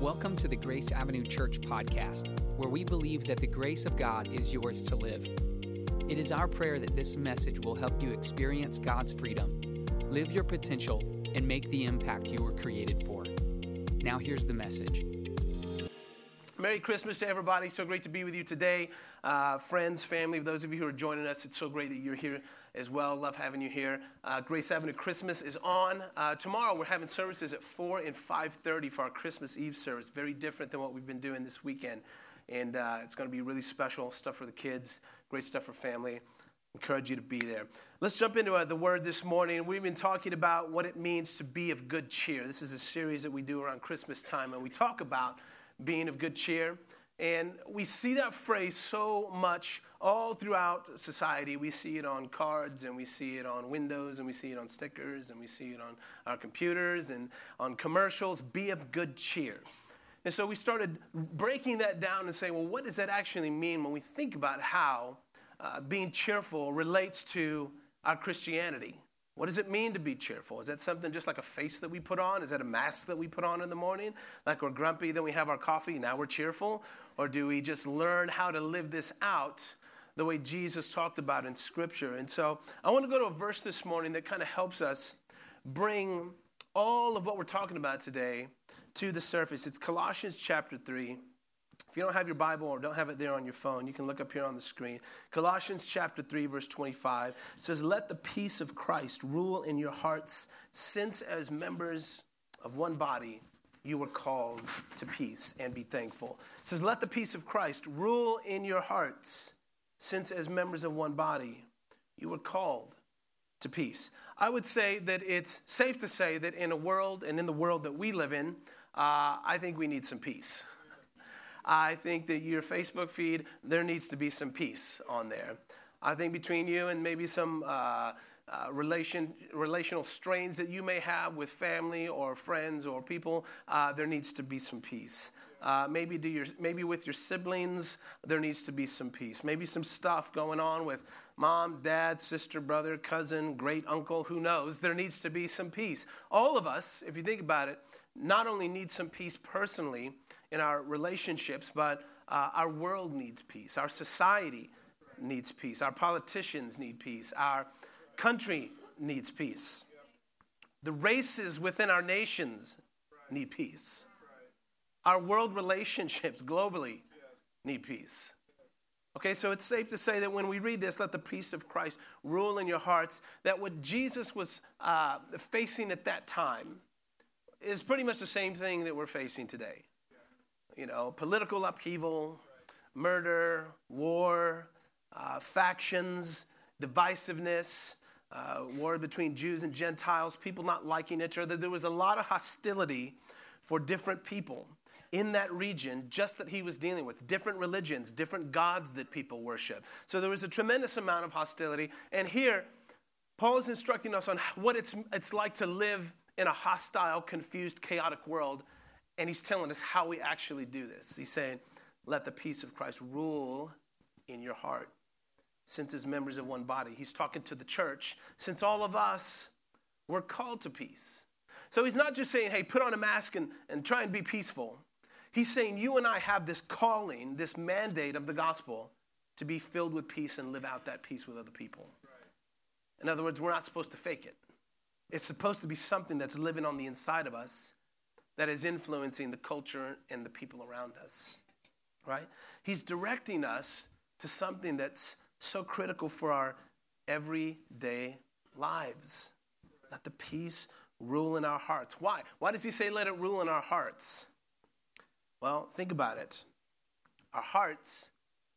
Welcome to the Grace Avenue Church podcast, where we believe that the grace of God is yours to live. It is our prayer that this message will help you experience God's freedom, live your potential, and make the impact you were created for. Now here's the message. Merry Christmas to everybody. So great to be with you today. Friends, family, those of you who are joining us, it's so great that you're here as well. Love having you here. Grace Avenue Christmas is on. Tomorrow we're having services at 4 and 5:30 for our Christmas Eve service. Very different than what we've been doing this weekend. And it's going to be really special stuff for the kids, great stuff for family. Encourage you to be there. Let's jump into the Word this morning. We've been talking about what it means to be of good cheer. This is a series that we do around Christmas time, and we talk about being of good cheer. And we see that phrase so much all throughout society. We see it on cards, and we see it on windows, and we see it on stickers, and we see it on our computers and on commercials. Be of good cheer. And so we started breaking that down and saying, well, what does that actually mean when we think about how being cheerful relates to our Christianity? What does it mean to be cheerful? Is that something just like a face that we put on? Is that a mask that we put on in the morning? Like we're grumpy, then we have our coffee, now we're cheerful? Or do we just learn how to live this out the way Jesus talked about in Scripture? And so I want to go to a verse this morning that kind of helps us bring all of what we're talking about today to the surface. It's Colossians chapter 3. If you don't have your Bible or don't have it there on your phone, you can look up here on the screen. Colossians chapter 3, verse 25 says, "Let the peace of Christ rule in your hearts, since as members of one body you were called to peace, and be thankful." It says, "Let the peace of Christ rule in your hearts, since as members of one body you were called to peace." I would say that it's safe to say that in a world and in the world that we live in, I think we need some peace. I think that your Facebook feed, there needs to be some peace on there. I think between you and maybe some relational strains that you may have with family or friends or people, there needs to be some peace. Maybe with your siblings, there needs to be some peace. Maybe some stuff going on with mom, dad, sister, brother, cousin, great uncle, who knows. There needs to be some peace. All of us, if you think about it, not only need some peace personally in our relationships, but our world needs peace. Our society needs peace. Our politicians need peace. Our country needs peace. The races within our nations need peace. Our world relationships globally need peace. Okay, so it's safe to say that when we read this, let the peace of Christ rule in your hearts, that what Jesus was facing at that time is pretty much the same thing that we're facing today. You know, political upheaval, murder, war, factions, divisiveness, war between Jews and Gentiles, people not liking each other. There was a lot of hostility for different people in that region, just that he was dealing with, different religions, different gods that people worship. So there was a tremendous amount of hostility. And here, Paul is instructing us on what it's like to live in a hostile, confused, chaotic world. And he's telling us how we actually do this. He's saying, let the peace of Christ rule in your heart, since as members of one body. He's talking to the church, since all of us were called to peace. So he's not just saying, hey, put on a mask and try and be peaceful. He's saying you and I have this calling, this mandate of the gospel to be filled with peace and live out that peace with other people. Right. In other words, we're not supposed to fake it. It's supposed to be something that's living on the inside of us that is influencing the culture and the people around us, right? He's directing us to something that's so critical for our everyday lives. Let the peace rule in our hearts. Why? Why does he say let it rule in our hearts? Well, think about it. Our hearts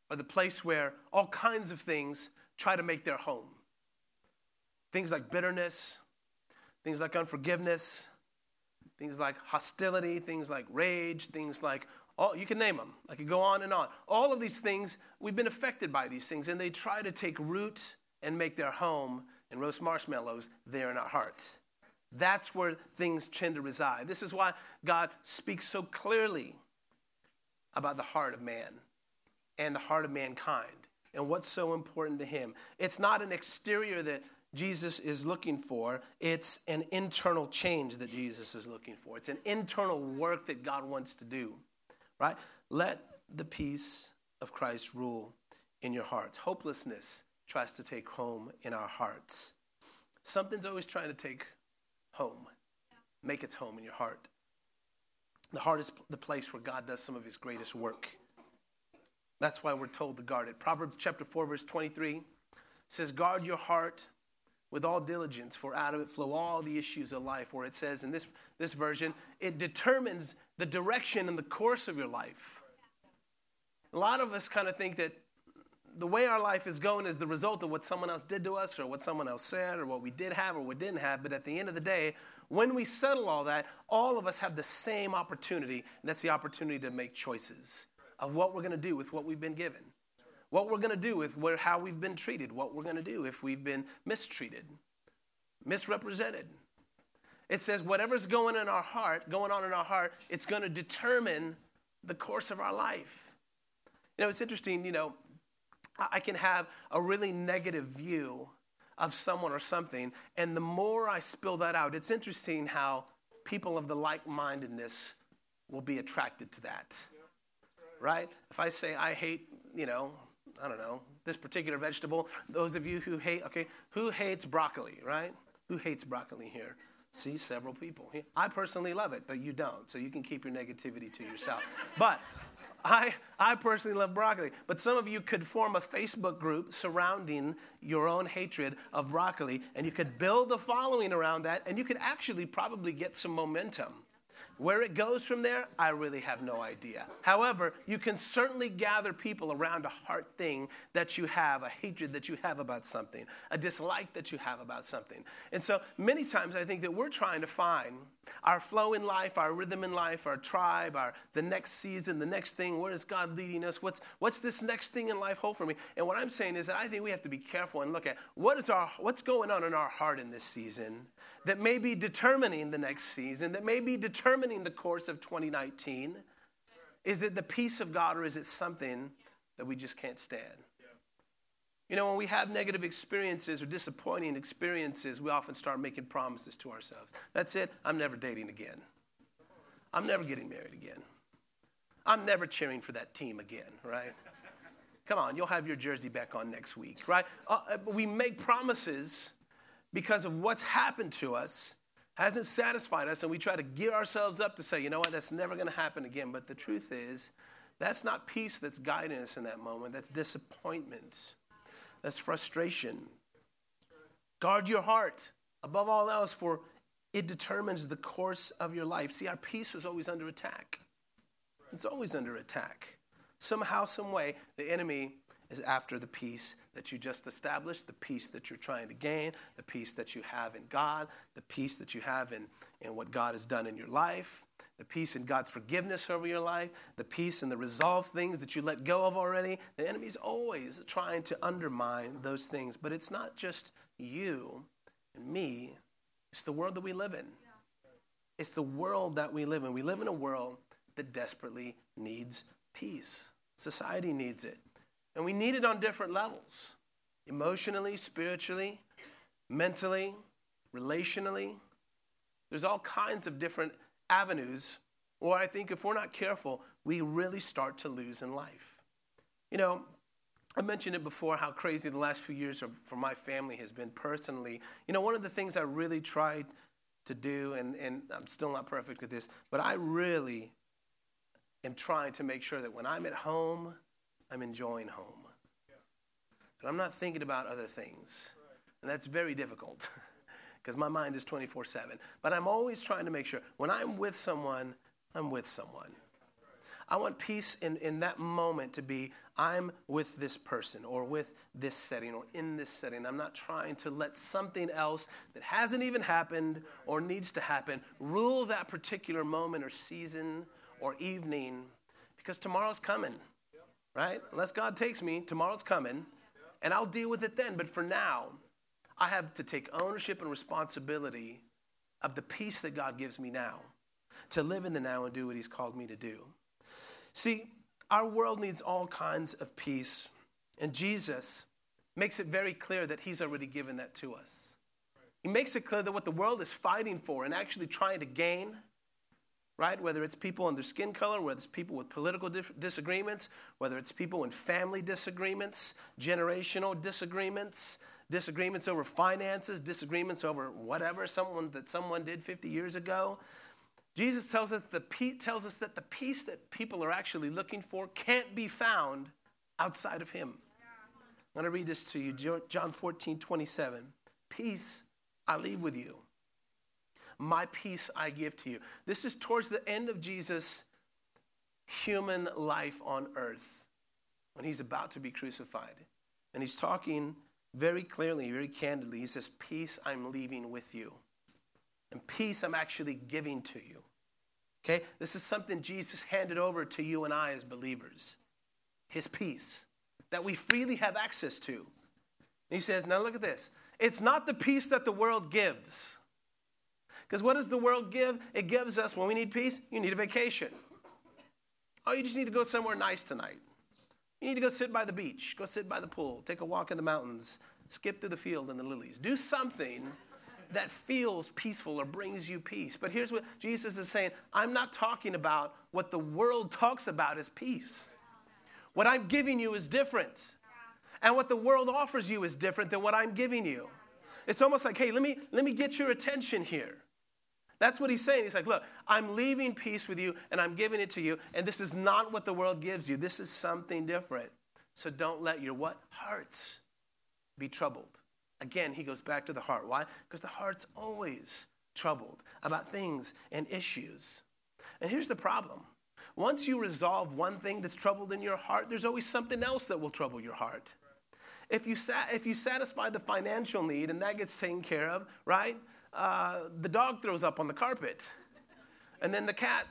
are the place where all kinds of things try to make their home. Things like bitterness, things like unforgiveness, things like hostility, things like rage, things like, oh, you can name them. I could go on and on. All of these things, we've been affected by these things, and they try to take root and make their home and roast marshmallows there in our heart. That's where things tend to reside. This is why God speaks so clearly about the heart of man and the heart of mankind and what's so important to him. It's not an exterior that Jesus is looking for. It's an internal change that Jesus is looking for. It's an internal work that God wants to do, right? Let the peace of Christ rule in your hearts. Hopelessness tries to take home in our hearts. Something's always trying to take home, make its home in your heart. The heart is the place where God does some of his greatest work. That's why we're told to guard it. Proverbs chapter 4, verse 23 says, guard your heart with all diligence, for out of it flow all the issues of life. Or it says in this version, it determines the direction and the course of your life. A lot of us kind of think that the way our life is going is the result of what someone else did to us or what someone else said or what we did have or what didn't have. But at the end of the day, when we settle all that, all of us have the same opportunity. And that's the opportunity to make choices of what we're going to do with what we've been given, what we're going to do with how we've been treated, what we're going to do if we've been mistreated, misrepresented. It says whatever's going on in our heart, it's going to determine the course of our life. You know, it's interesting, you know, I can have a really negative view of someone or something, and the more I spill that out, it's interesting how people of the like-mindedness will be attracted to that, right? If I say I hate, you know, I don't know, this particular vegetable, those of you who hate, okay, who hates broccoli, right? Who hates broccoli here? See, several people. I personally love it, but you don't, so you can keep your negativity to yourself. But I personally love broccoli, but some of you could form a Facebook group surrounding your own hatred of broccoli, and you could build a following around that, and you could actually probably get some momentum. Where it goes from there, I really have no idea. However, you can certainly gather people around a hard thing that you have, a hatred that you have about something, a dislike that you have about something. And so many times I think that we're trying to find our flow in life, our rhythm in life, our tribe, the next season, the next thing, where is God leading us? What's this next thing in life hold for me? And what I'm saying is that I think we have to be careful and look at what's going on in our heart in this season that may be determining the next season, that may be determining the course of 2019. Is it the peace of God or is it something that we just can't stand? You know, when we have negative experiences or disappointing experiences, we often start making promises to ourselves. That's it. I'm never dating again. I'm never getting married again. I'm never cheering for that team again, right? Come on, you'll have your jersey back on next week, right? We make promises because of what's happened to us hasn't satisfied us, and we try to gear ourselves up to say, you know what, that's never going to happen again. But the truth is, that's not peace that's guiding us in that moment. That's disappointment. That's frustration. Guard your heart above all else, for it determines the course of your life. See, our peace is always under attack. It's always under attack. Somehow, some way, the enemy is after the peace that you just established, the peace that you're trying to gain, the peace that you have in God, the peace that you have in what God has done in your life, the peace in God's forgiveness over your life, the peace and the resolve things that you let go of already. The enemy's always trying to undermine those things. But it's not just you and me. It's the world that we live in. It's the world that we live in. We live in a world that desperately needs peace. Society needs it. And we need it on different levels. Emotionally, spiritually, mentally, relationally. There's all kinds of different avenues, or I think if we're not careful, we really start to lose in life. You know, I mentioned it before how crazy the last few years for my family has been personally. You know, one of the things I really tried to do, and I'm still not perfect at this, but I really am trying to make sure that when I'm at home, I'm enjoying home. And I'm not thinking about other things. And that's very difficult. Because my mind is 24/7. But I'm always trying to make sure when I'm with someone, I'm with someone. I want peace in that moment to be, I'm with this person or with this setting or in this setting. I'm not trying to let something else that hasn't even happened or needs to happen rule that particular moment or season or evening, because tomorrow's coming, right? Unless God takes me, tomorrow's coming, and I'll deal with it then. But for now, I have to take ownership and responsibility of the peace that God gives me now, to live in the now and do what he's called me to do. See, our world needs all kinds of peace, and Jesus makes it very clear that he's already given that to us. He makes it clear that what the world is fighting for and actually trying to gain, right? Whether it's people on their skin color, whether it's people with political disagreements, whether it's people in family disagreements, generational disagreements, disagreements over finances, disagreements over whatever someone did 50 years ago. Jesus tells us that the peace that people are actually looking for can't be found outside of him. I'm going to read this to you, John 14:27. Peace I leave with you. My peace I give to you. This is towards the end of Jesus' human life on earth when he's about to be crucified. And he's talking very clearly, very candidly. He says, peace I'm leaving with you. And peace I'm actually giving to you. Okay? This is something Jesus handed over to you and I as believers. His peace that we freely have access to. And he says, now look at this. It's not the peace that the world gives. Because what does the world give? It gives us, when we need peace, you need a vacation. Oh, you just need to go somewhere nice tonight. You need to go sit by the beach, go sit by the pool, take a walk in the mountains, skip through the field and the lilies. Do something that feels peaceful or brings you peace. But here's what Jesus is saying. I'm not talking about what the world talks about as peace. What I'm giving you is different. And what the world offers you is different than what I'm giving you. It's almost like, hey, let me get your attention here. That's what he's saying. He's like, look, I'm leaving peace with you and I'm giving it to you. And this is not what the world gives you. This is something different. So don't let your what? Hearts be troubled. Again, he goes back to the heart. Why? Because the heart's always troubled about things and issues. And here's the problem. Once you resolve one thing that's troubled in your heart, there's always something else that will trouble your heart. If you satisfy the financial need and that gets taken care of, right? The dog throws up on the carpet and then the cat,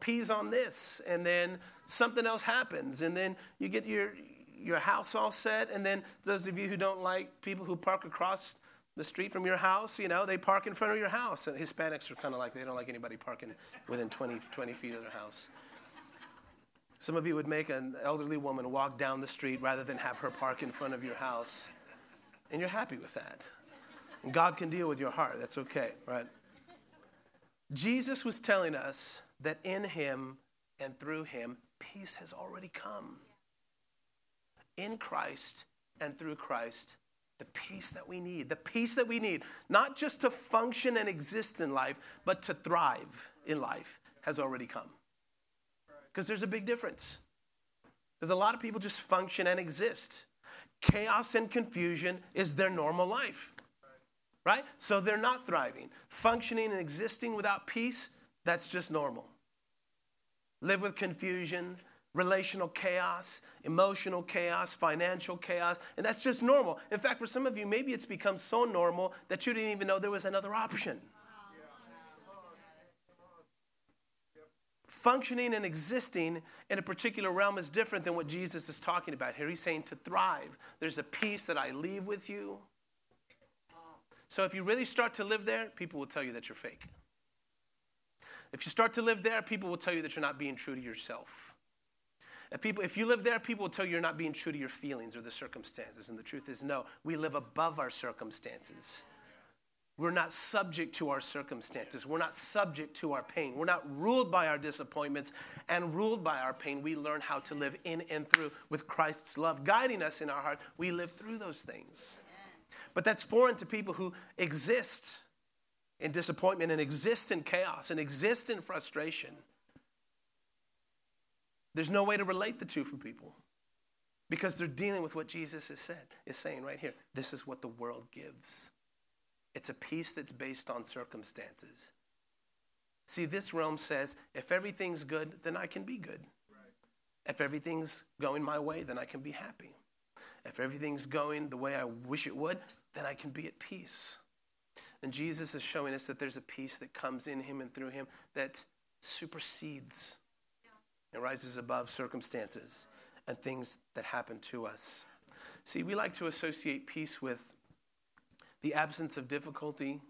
pees on this and then something else happens and then you get your house all set and then those of you who don't like people who park across the street from your house, they park in front of your house. And Hispanics are kind of like, they don't like anybody parking within 20 feet of their house. Some of you would make an elderly woman walk down the street rather than have her park in front of your house. And you're happy with that. And God can deal with your heart. That's okay, right? Jesus was telling us that in him and through him, peace has already come. In Christ and through Christ, the peace that we need. The peace that we need, not just to function and exist in life, but to thrive in life has already come. Because there's a big difference. Because a lot of people just function and exist. Chaos and confusion is their normal life. Right? So they're not thriving. Functioning and existing without peace, that's just normal. Live with confusion, relational chaos, emotional chaos, financial chaos, and that's just normal. In fact, for some of you, maybe it's become so normal that you didn't even know there was another option. Functioning and existing in a particular realm is different than what Jesus is talking about here. He's saying to thrive. There's a peace that I leave with you. So if you really start to live there, people will tell you that you're fake. If you start to live there, people will tell you that you're not being true to yourself. If you live there, people will tell you you're not being true to your feelings or the circumstances. And the truth is, no, we live above our circumstances. We're not subject to our circumstances. We're not subject to our pain. We're not ruled by our disappointments and ruled by our pain. We learn how to live in and through with Christ's love guiding us in our heart. We live through those things. But that's foreign to people who exist in disappointment and exist in chaos and exist in frustration. There's no way to relate the two for people because they're dealing with what Jesus is saying right here. This is what the world gives. It's a peace that's based on circumstances. See, this realm says, if everything's good, then I can be good. Right. If everything's going my way, then I can be happy. If everything's going the way I wish it would, then I can be at peace. And Jesus is showing us that there's a peace that comes in him and through him that supersedes and rises above circumstances and things that happen to us. See, we like to associate peace with the absence of difficulty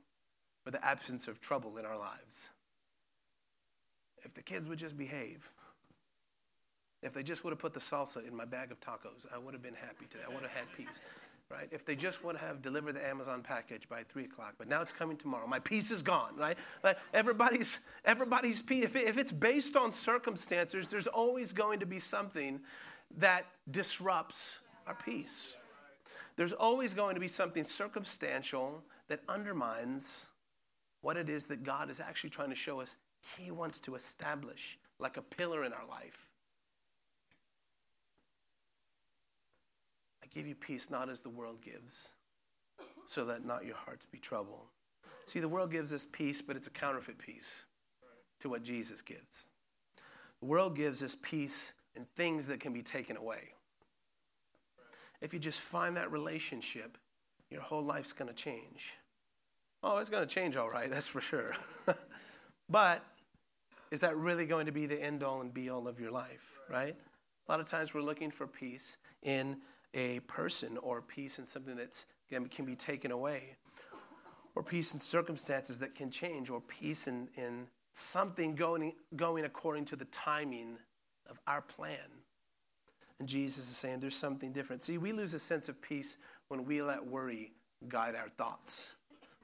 or the absence of trouble in our lives. If the kids would just behave. If they just would have put the salsa in my bag of tacos, I would have been happy today. I would have had peace. right? If they just would have delivered the Amazon package by 3 o'clock, but now it's coming tomorrow. My peace is gone, right? Like everybody's peace. If it's based on circumstances, there's always going to be something that disrupts our peace. There's always going to be something circumstantial that undermines what it is that God is actually trying to show us he wants to establish like a pillar in our life. I give you peace not as the world gives, so that not your hearts be troubled. See, the world gives us peace, but it's a counterfeit peace to what Jesus gives. The world gives us peace and things that can be taken away. If you just find that relationship, your whole life's going to change. Oh, it's going to change all right, that's for sure. But is that really going to be the end all and be all of your life, right? A lot of times we're looking for peace in a person or peace in something that can be taken away or peace in circumstances that can change or peace in something going according to the timing of our plan. And Jesus is saying there's something different. See, we lose a sense of peace when we let worry guide our thoughts.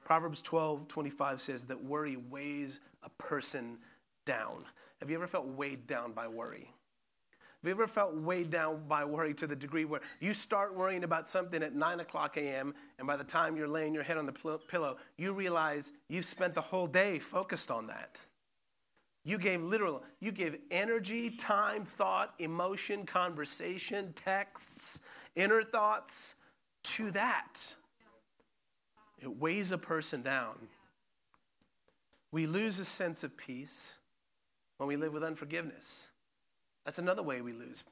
Proverbs 12:25 says that worry weighs a person down. Have you ever felt weighed down by worry? Have you ever felt weighed down by worry to the degree where you start worrying about something at 9 o'clock a.m. and by the time you're laying your head on the pillow, you realize you've spent the whole day focused on that? You gave energy, time, thought, emotion, conversation, texts, inner thoughts to that. It weighs a person down. We lose a sense of peace when we live with unforgiveness. That's another way we lose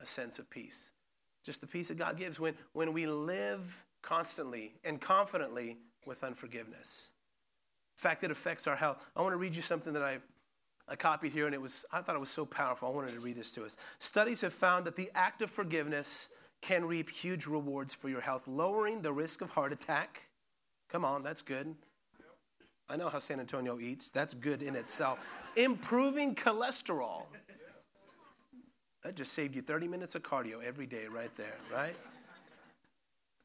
a sense of peace. Just the peace that God gives when we live constantly and confidently with unforgiveness. In fact, it affects our health. I want to read you something that I copied here, and I thought it was so powerful. I wanted to read this to us. Studies have found that the act of forgiveness can reap huge rewards for your health, lowering the risk of heart attack. Come on, that's good. I know how San Antonio eats. That's good in itself. Improving cholesterol. That just saved you 30 minutes of cardio every day right there, right?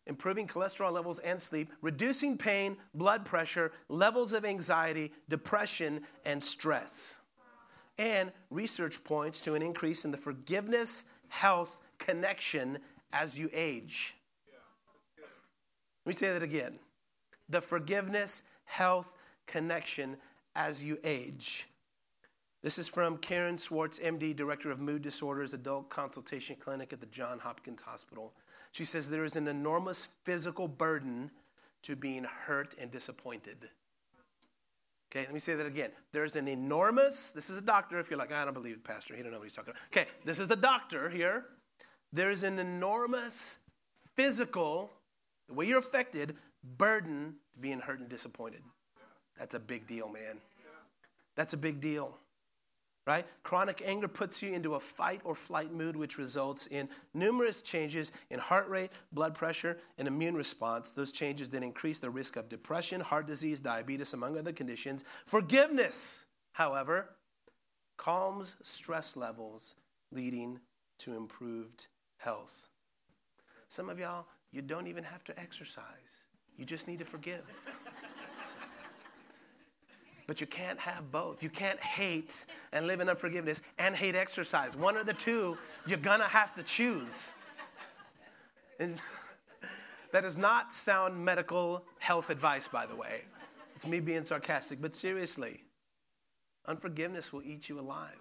Improving cholesterol levels and sleep, reducing pain, blood pressure, levels of anxiety, depression, and stress. And research points to an increase in the forgiveness-health connection as you age. Let me say that again. The forgiveness-health connection as you age. This is from Karen Swartz, MD, Director of Mood Disorders Adult Consultation Clinic at the John Hopkins Hospital. She says there is an enormous physical burden to being hurt and disappointed. Okay, let me say that again. There's an enormous, this is a doctor, if you're like, I don't believe it, Pastor, he don't know what he's talking about. Okay, this is the doctor here. There's an enormous physical, the way you're affected, burden to being hurt and disappointed. That's a big deal, man. That's a big deal. Right? Chronic anger puts you into a fight or flight mood, which results in numerous changes in heart rate, blood pressure, and immune response. Those changes then increase the risk of depression, heart disease, diabetes, among other conditions. Forgiveness, however, calms stress levels, leading to improved health. Some of y'all, you don't even have to exercise. You just need to forgive. But you can't have both. You can't hate and live in unforgiveness and hate exercise. One or the two, you're going to have to choose. And that is not sound medical health advice, by the way. It's me being sarcastic. But seriously, unforgiveness will eat you alive.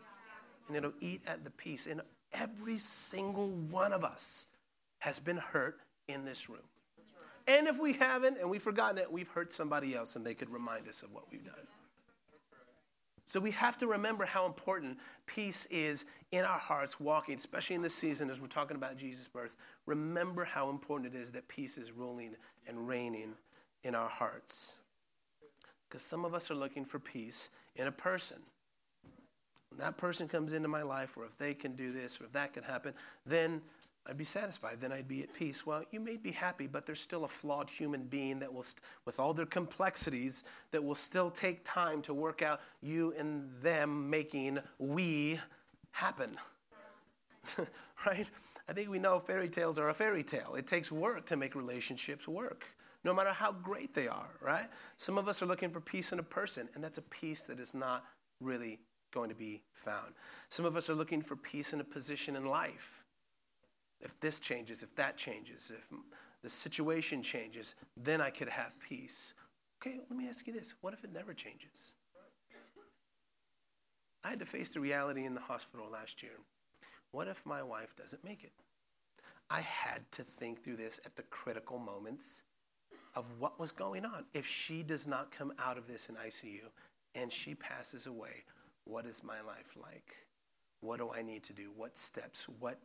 And it'll eat at the peace. And every single one of us has been hurt in this room. And if we haven't and we've forgotten it, we've hurt somebody else and they could remind us of what we've done. So we have to remember how important peace is in our hearts walking, especially in this season as we're talking about Jesus' birth. Remember how important it is that peace is ruling and reigning in our hearts. Because some of us are looking for peace in a person. When that person comes into my life, or if they can do this, or if that can happen, then I'd be satisfied. Then I'd be at peace. Well, you may be happy, but there's still a flawed human being that will, with all their complexities, that will still take time to work out you and them making we happen. right? I think we know fairy tales are a fairy tale. It takes work to make relationships work, no matter how great they are, right? Some of us are looking for peace in a person, and that's a peace that is not really going to be found. Some of us are looking for peace in a position in life. If this changes, if that changes, if the situation changes, then I could have peace. Okay, let me ask you this. What if it never changes? I had to face the reality in the hospital last year. What if my wife doesn't make it? I had to think through this at the critical moments of what was going on. If she does not come out of this in ICU and she passes away, what is my life like? What do I need to do? What steps? What?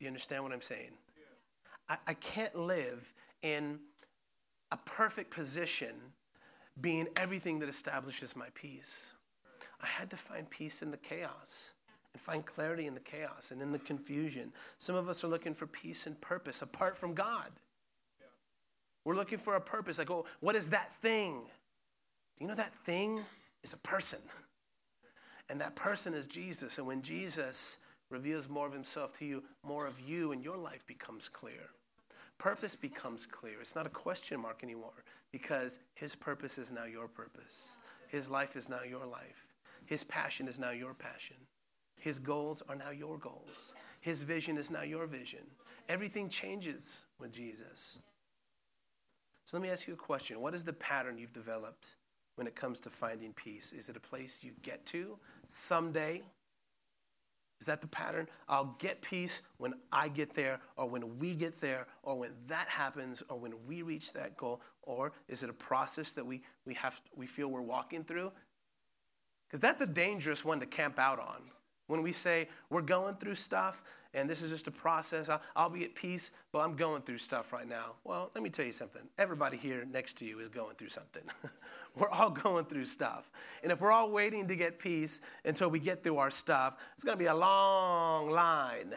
You understand what I'm saying? Yeah. I can't live in a perfect position being everything that establishes my peace. I had to find peace in the chaos and find clarity in the chaos and in the confusion. Some of us are looking for peace and purpose apart from God. Yeah. We're looking for a purpose. Like, oh, what is that thing? Do you know that thing is a person? And that person is Jesus. And when Jesus reveals more of himself to you, more of you and your life becomes clear. Purpose becomes clear. It's not a question mark anymore because his purpose is now your purpose. His life is now your life. His passion is now your passion. His goals are now your goals. His vision is now your vision. Everything changes with Jesus. So let me ask you a question. What is the pattern you've developed when it comes to finding peace? Is it a place you get to someday? Is that the pattern? I'll get peace when I get there, or when we get there, or when that happens, or when we reach that goal. Or is it a process that we feel we're walking through? Because that's a dangerous one to camp out on. When we say we're going through stuff, and this is just a process, I'll be at peace, but I'm going through stuff right now. Well, let me tell you something. Everybody here next to you is going through something. We're all going through stuff. And if we're all waiting to get peace until we get through our stuff, it's going to be a long line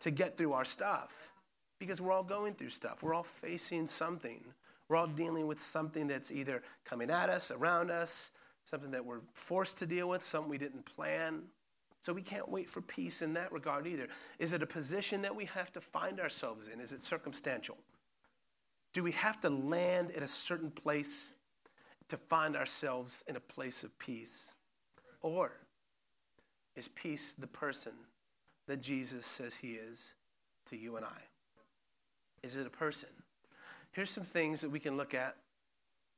to get through our stuff because we're all going through stuff. We're all facing something. We're all dealing with something that's either coming at us, around us, something that we're forced to deal with, something we didn't plan. So we can't wait for peace in that regard either. Is it a position that we have to find ourselves in? Is it circumstantial? Do we have to land at a certain place to find ourselves in a place of peace? Or is peace the person that Jesus says he is to you and I? Is it a person? Here's some things that we can look at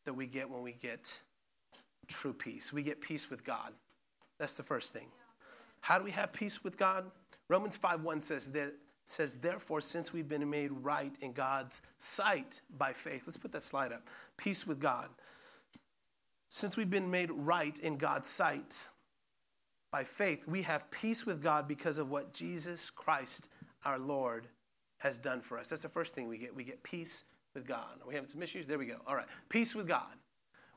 that we get when we get true peace. We get peace with God. That's the first thing. How do we have peace with God? Romans 5:1 says, therefore, since we've been made right in God's sight by faith. Let's put that slide up. Peace with God. Since we've been made right in God's sight by faith, we have peace with God because of what Jesus Christ, our Lord, has done for us. That's the first thing we get. We get peace with God. Are we having some issues? There we go. All right. Peace with God.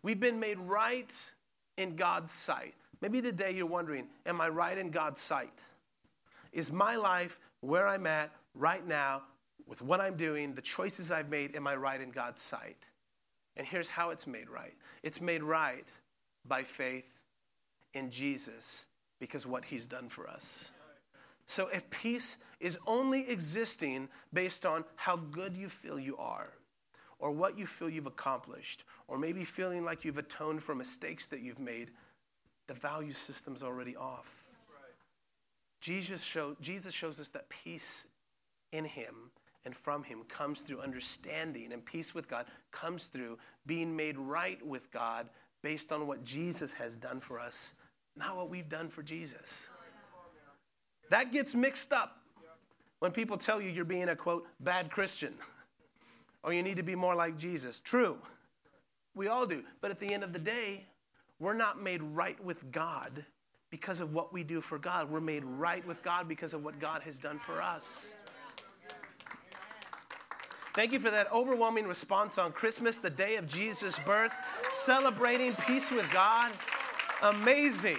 We've been made right in God's sight. Maybe today you're wondering, am I right in God's sight? Is my life where I'm at right now with what I'm doing, the choices I've made, am I right in God's sight? And here's how it's made right. It's made right by faith in Jesus because what he's done for us. So if peace is only existing based on how good you feel you are, or what you feel you've accomplished, or maybe feeling like you've atoned for mistakes that you've made, the value system's already off. Right. Jesus shows us that peace in him and from him comes through understanding, and peace with God comes through being made right with God based on what Jesus has done for us, not what we've done for Jesus. That gets mixed up when people tell you you're being a, quote, bad Christian, or you need to be more like Jesus. True. We all do. But at the end of the day, we're not made right with God because of what we do for God. We're made right with God because of what God has done for us. Thank you for that overwhelming response on Christmas, the day of Jesus' birth, celebrating peace with God. Amazing.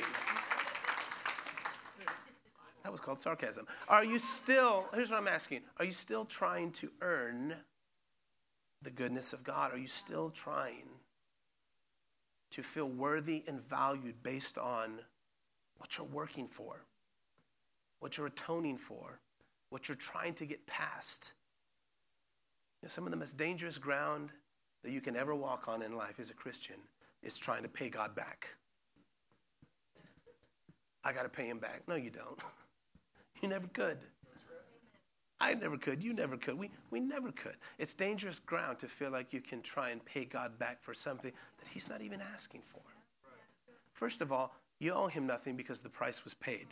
That was called sarcasm. Here's what I'm asking. Are you still trying to earn the goodness of God? Are you still trying to feel worthy and valued based on what you're working for, what you're atoning for, what you're trying to get past. You know, some of the most dangerous ground that you can ever walk on in life as a Christian is trying to pay God back. I got to pay him back. No, you don't. You never could. I never could. You never could. We never could. It's dangerous ground to feel like you can try and pay God back for something that he's not even asking for. First of all, you owe him nothing because the price was paid.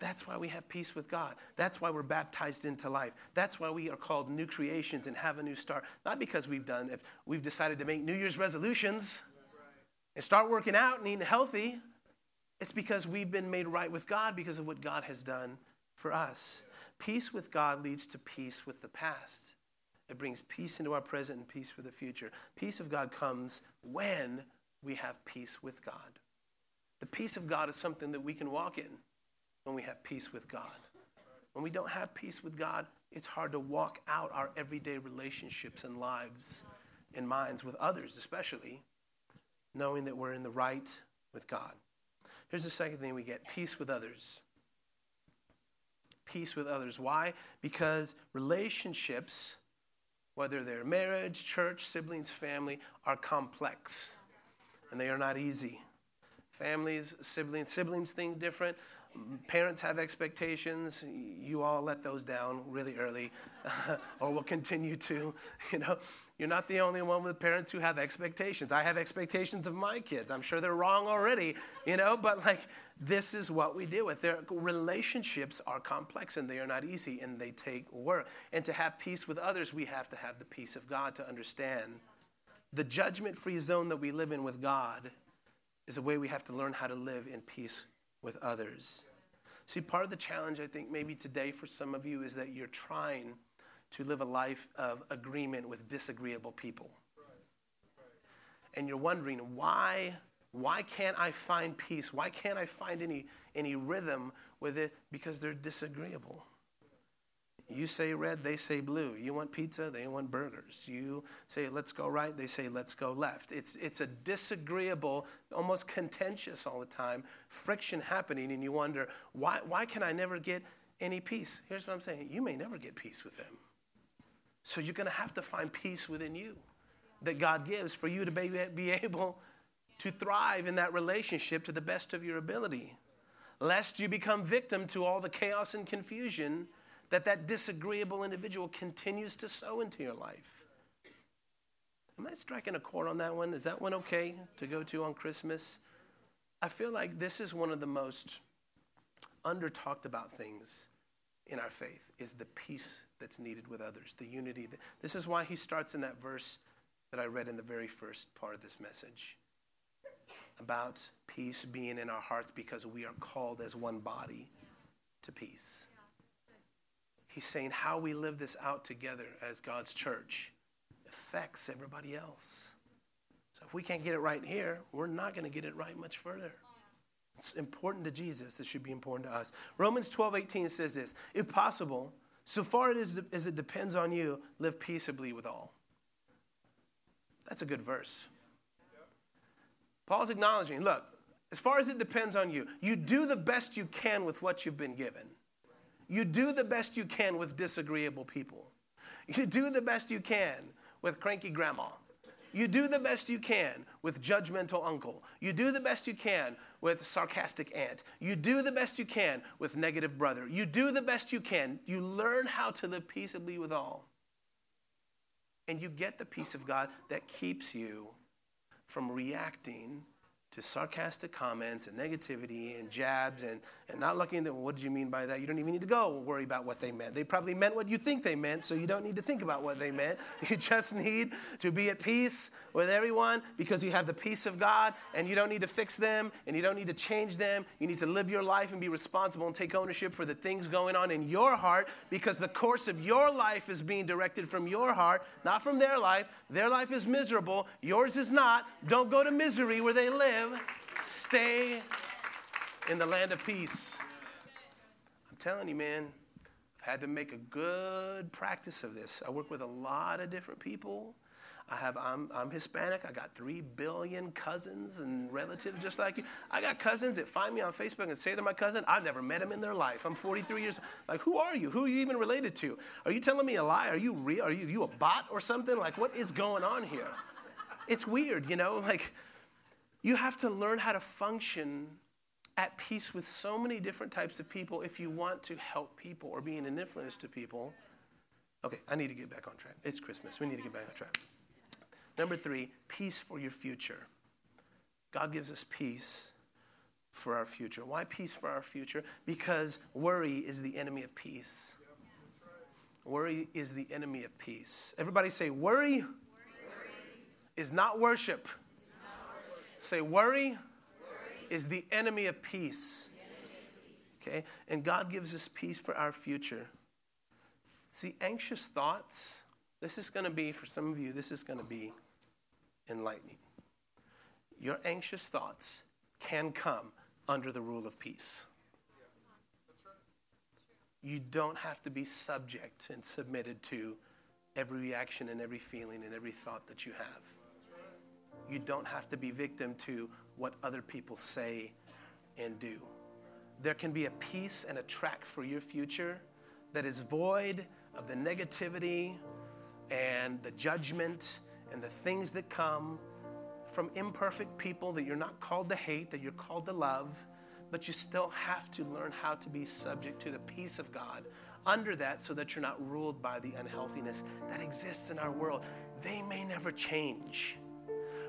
That's why we have peace with God. That's why we're baptized into life. That's why we are called new creations and have a new start. Not because we've decided to make New Year's resolutions and start working out and eating healthy. It's because we've been made right with God because of what God has done for us. Peace with God leads to peace with the past. It brings peace into our present and peace for the future. Peace of God comes when we have peace with God. The peace of God is something that we can walk in when we have peace with God. When we don't have peace with God, it's hard to walk out our everyday relationships and lives and minds with others, especially knowing that we're in the right with God. Here's the second thing we get: peace with others. Peace with others. Why? Because relationships, whether they're marriage, church, siblings, family, are complex. And they are not easy. Families, siblings think different. Parents have expectations. You all let those down really early or will continue to. You know, you're not the only one with parents who have expectations. I have expectations of my kids. I'm sure they're wrong already, you know, but like this is what we deal with. Their relationships are complex and they are not easy and they take work. And to have peace with others, we have to have the peace of God to understand the judgment-free zone that we live in with God is a way we have to learn how to live in peace with others. See, part of the challenge, I think, maybe today for some of you is that you're trying to live a life of agreement with disagreeable people. And you're wondering, why can't I find peace? Why can't I find any rhythm with it? Because they're disagreeable. You say red, they say blue. You want pizza, they want burgers. You say, let's go right, they say, let's go left. It's a disagreeable, almost contentious all the time, friction happening, and you wonder, why can I never get any peace? Here's what I'm saying. You may never get peace with them. So you're going to have to find peace within you that God gives for you to be able to thrive in that relationship to the best of your ability, lest you become victim to all the chaos and confusion that disagreeable individual continues to sow into your life. Am I striking a chord on that one? Is that one okay to go to on Christmas? I feel like this is one of the most under-talked about things in our faith is the peace that's needed with others, the unity. This is why he starts in that verse that I read in the very first part of this message about peace being in our hearts because we are called as one body to peace. He's saying how we live this out together as God's church affects everybody else. So if we can't get it right here, we're not going to get it right much further. It's important to Jesus. It should be important to us. Romans 12:18 says this: if possible, so far as it depends on you, live peaceably with all. That's a good verse. Paul's acknowledging, look, as far as it depends on you, you do the best you can with what you've been given. You do the best you can with disagreeable people. You do the best you can with cranky grandma. You do the best you can with judgmental uncle. You do the best you can with sarcastic aunt. You do the best you can with negative brother. You do the best you can. You learn how to live peaceably with all. And you get the peace of God that keeps you from reacting to sarcastic comments and negativity and jabs and not looking at them. What did you mean by that? You don't even need to go worry about what they meant. They probably meant what you think they meant, so you don't need to think about what they meant. You just need to be at peace with everyone because you have the peace of God and you don't need to fix them and you don't need to change them. You need to live your life and be responsible and take ownership for the things going on in your heart because the course of your life is being directed from your heart, not from their life. Their life is miserable. Yours is not. Don't go to misery where they live. Stay in the land of peace. I'm telling you, man, I've had to make a good practice of this. I work with a lot of different people. I'm Hispanic. I got 3 billion cousins and relatives just like you. I got cousins that find me on Facebook and say they're my cousin. I've never met them in their life. I'm 43 years old. Like, who are you? Who are you even related to? Are you telling me a lie? Are you real? Are you a bot or something? Like, what is going on here? It's weird, you know? Like, you have to learn how to function at peace with so many different types of people if you want to help people or be an influence to people. Okay, I need to get back on track. It's Christmas. We need to get back on track. Number 3, peace for your future. God gives us peace for our future. Why peace for our future? Because worry is the enemy of peace. Worry is the enemy of peace. Everybody say, worry is not worship. Say, worry is the enemy of peace. Okay? And God gives us peace for our future. See, anxious thoughts, this is going to be, for some of you, this is going to be enlightening. Your anxious thoughts can come under the rule of peace. You don't have to be subject and submitted to every reaction and every feeling and every thought that you have. You don't have to be victim to what other people say and do. There can be a peace and a track for your future that is void of the negativity and the judgment and the things that come from imperfect people that you're not called to hate, that you're called to love, but you still have to learn how to be subject to the peace of God under that so that you're not ruled by the unhealthiness that exists in our world. They may never change.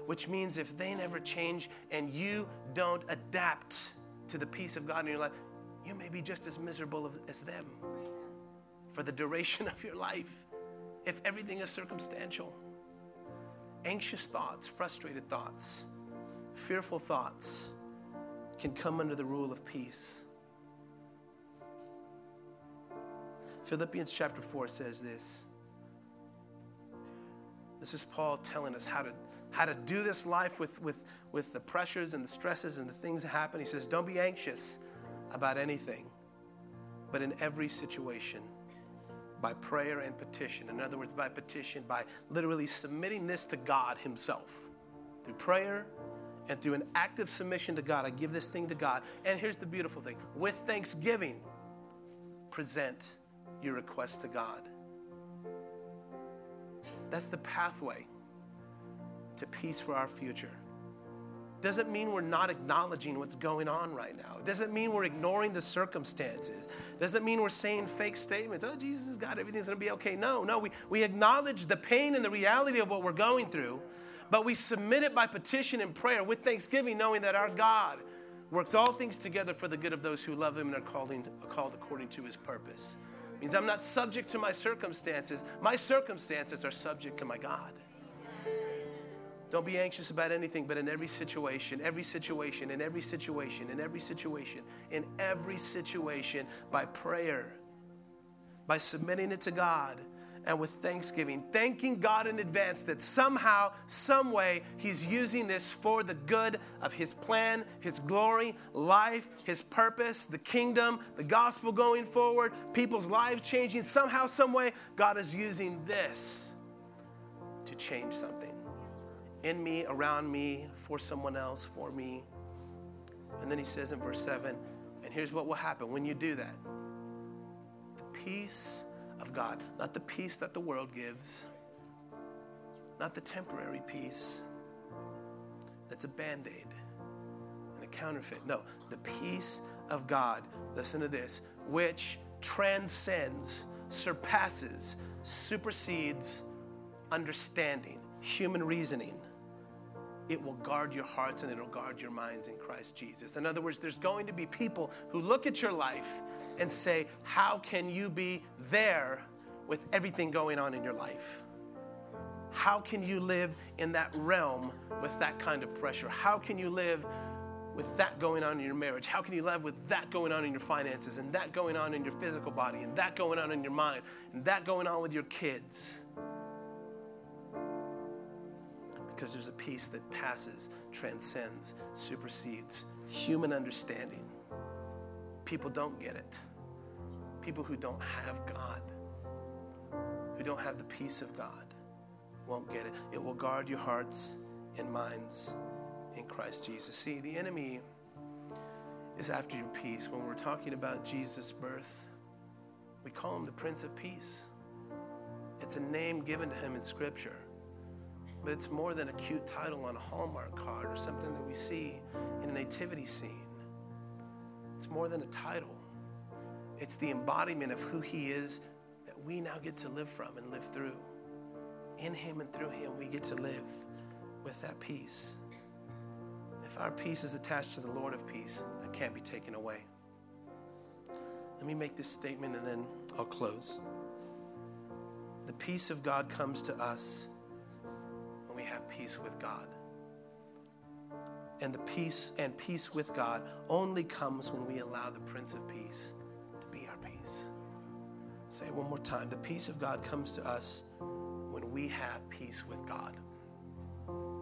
Which means if they never change and you don't adapt to the peace of God in your life, you may be just as miserable as them for the duration of your life if everything is circumstantial. Anxious thoughts, frustrated thoughts, fearful thoughts can come under the rule of peace. Philippians chapter 4 says this. This is Paul telling us how to do this life with the pressures and the stresses and the things that happen. He says, don't be anxious about anything, but in every situation, by prayer and petition. In other words, by petition, by literally submitting this to God himself. Through prayer and through an active submission to God, I give this thing to God. And here's the beautiful thing. With thanksgiving, present your request to God. That's the pathway to peace for our future. Doesn't mean we're not acknowledging what's going on right now. Doesn't mean we're ignoring the circumstances. Doesn't mean we're saying fake statements. Oh, Jesus has got everything's going to be okay. No. We acknowledge the pain and the reality of what we're going through, but we submit it by petition and prayer with thanksgiving, knowing that our God works all things together for the good of those who love him and are called according to his purpose. It means I'm not subject to my circumstances. My circumstances are subject to my God. Don't be anxious about anything, but in every situation, by prayer, by submitting it to God, and with thanksgiving, thanking God in advance that somehow, some way, he's using this for the good of his plan, his glory, life, his purpose, the kingdom, the gospel going forward, people's lives changing. Somehow, some way, God is using this to change something. In me, around me, for someone else, for me. And then he says in verse 7, and here's what will happen when you do that. The peace of God, not the peace that the world gives, not the temporary peace that's a Band-Aid and a counterfeit. No, the peace of God, listen to this, which transcends, surpasses, supersedes understanding, human reasoning. It will guard your hearts and it'll guard your minds in Christ Jesus. In other words, there's going to be people who look at your life and say, how can you be there with everything going on in your life? How can you live in that realm with that kind of pressure? How can you live with that going on in your marriage? How can you live with that going on in your finances and that going on in your physical body and that going on in your mind and that going on with your kids? Because there's a peace that passes, transcends, supersedes human understanding. People don't get it. People who don't have God, who don't have the peace of God, won't get it. It will guard your hearts and minds in Christ Jesus. See, the enemy is after your peace. When we're talking about Jesus' birth, we call him the Prince of Peace. It's a name given to him in Scripture. But it's more than a cute title on a Hallmark card or something that we see in a nativity scene. It's more than a title. It's the embodiment of who he is that we now get to live from and live through. In him and through him, we get to live with that peace. If our peace is attached to the Lord of peace, it can't be taken away. Let me make this statement and then I'll close. The peace of God comes to us when we have peace with God. And peace with God only comes when we allow the Prince of Peace to be our peace. Say it one more time. The peace of God comes to us when we have peace with God.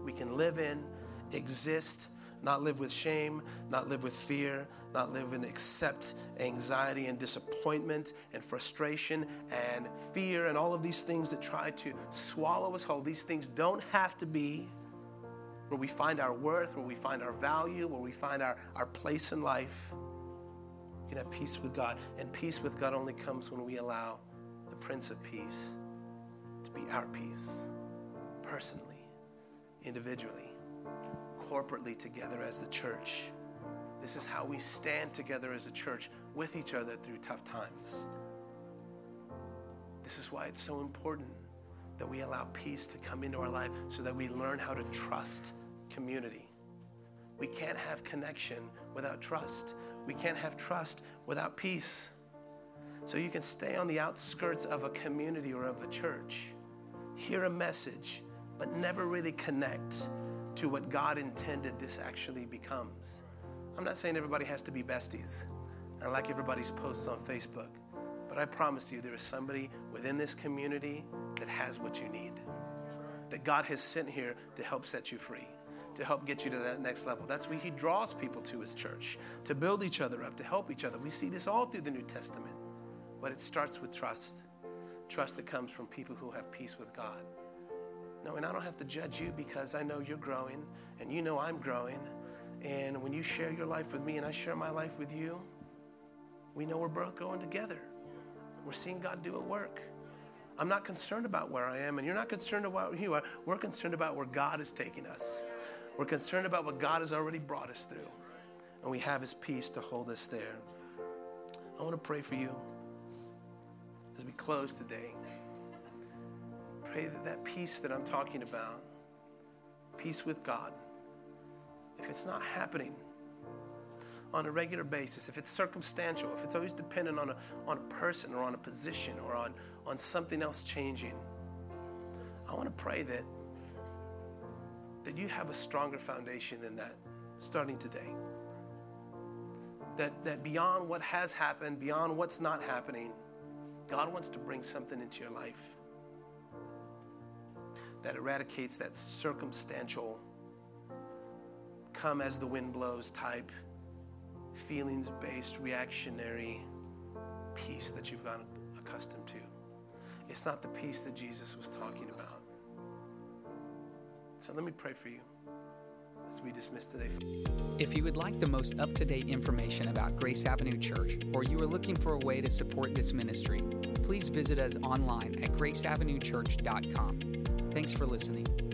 We can live in, exist, not live with shame, not live with fear, not live and accept anxiety and disappointment and frustration and fear and all of these things that try to swallow us whole. These things don't have to be where we find our worth, where we find our value, where we find our place in life. You can have peace with God. And peace with God only comes when we allow the Prince of Peace to be our peace, personally, individually, corporately, together as the church. This is how we stand together as a church with each other through tough times. This is why it's so important that we allow peace to come into our life so that we learn how to trust community. We can't have connection without trust. We can't have trust without peace. So you can stay on the outskirts of a community or of a church, hear a message, but never really connect to what God intended this actually becomes. I'm not saying everybody has to be besties and like everybody's posts on Facebook, but I promise you there is somebody within this community that has what you need, that God has sent here to help set you free, to help get you to that next level. That's where he draws people to his church, to build each other up, to help each other. We see this all through the New Testament, but it starts with trust. Trust that comes from people who have peace with God. No, and I don't have to judge you because I know you're growing and you know I'm growing. And when you share your life with me and I share my life with you, we know we're both going together. We're seeing God do at work. I'm not concerned about where I am and you're not concerned about where you are. We're concerned about where God is taking us. We're concerned about what God has already brought us through. And we have his peace to hold us there. I want to pray for you as we close today. Pray that that peace that I'm talking about, peace with God, if it's not happening on a regular basis, if it's circumstantial, if it's always dependent on a person or on a position or on something else changing, I want to pray that you have a stronger foundation than that starting today. That beyond what has happened, beyond what's not happening, God wants to bring something into your life that eradicates that circumstantial, come as the wind blows type, feelings-based, reactionary peace that you've gotten accustomed to. It's not the peace that Jesus was talking about. So let me pray for you as we dismiss today. If you would like the most up-to-date information about Grace Avenue Church, or you are looking for a way to support this ministry, please visit us online at graceavenuechurch.com. Thanks for listening.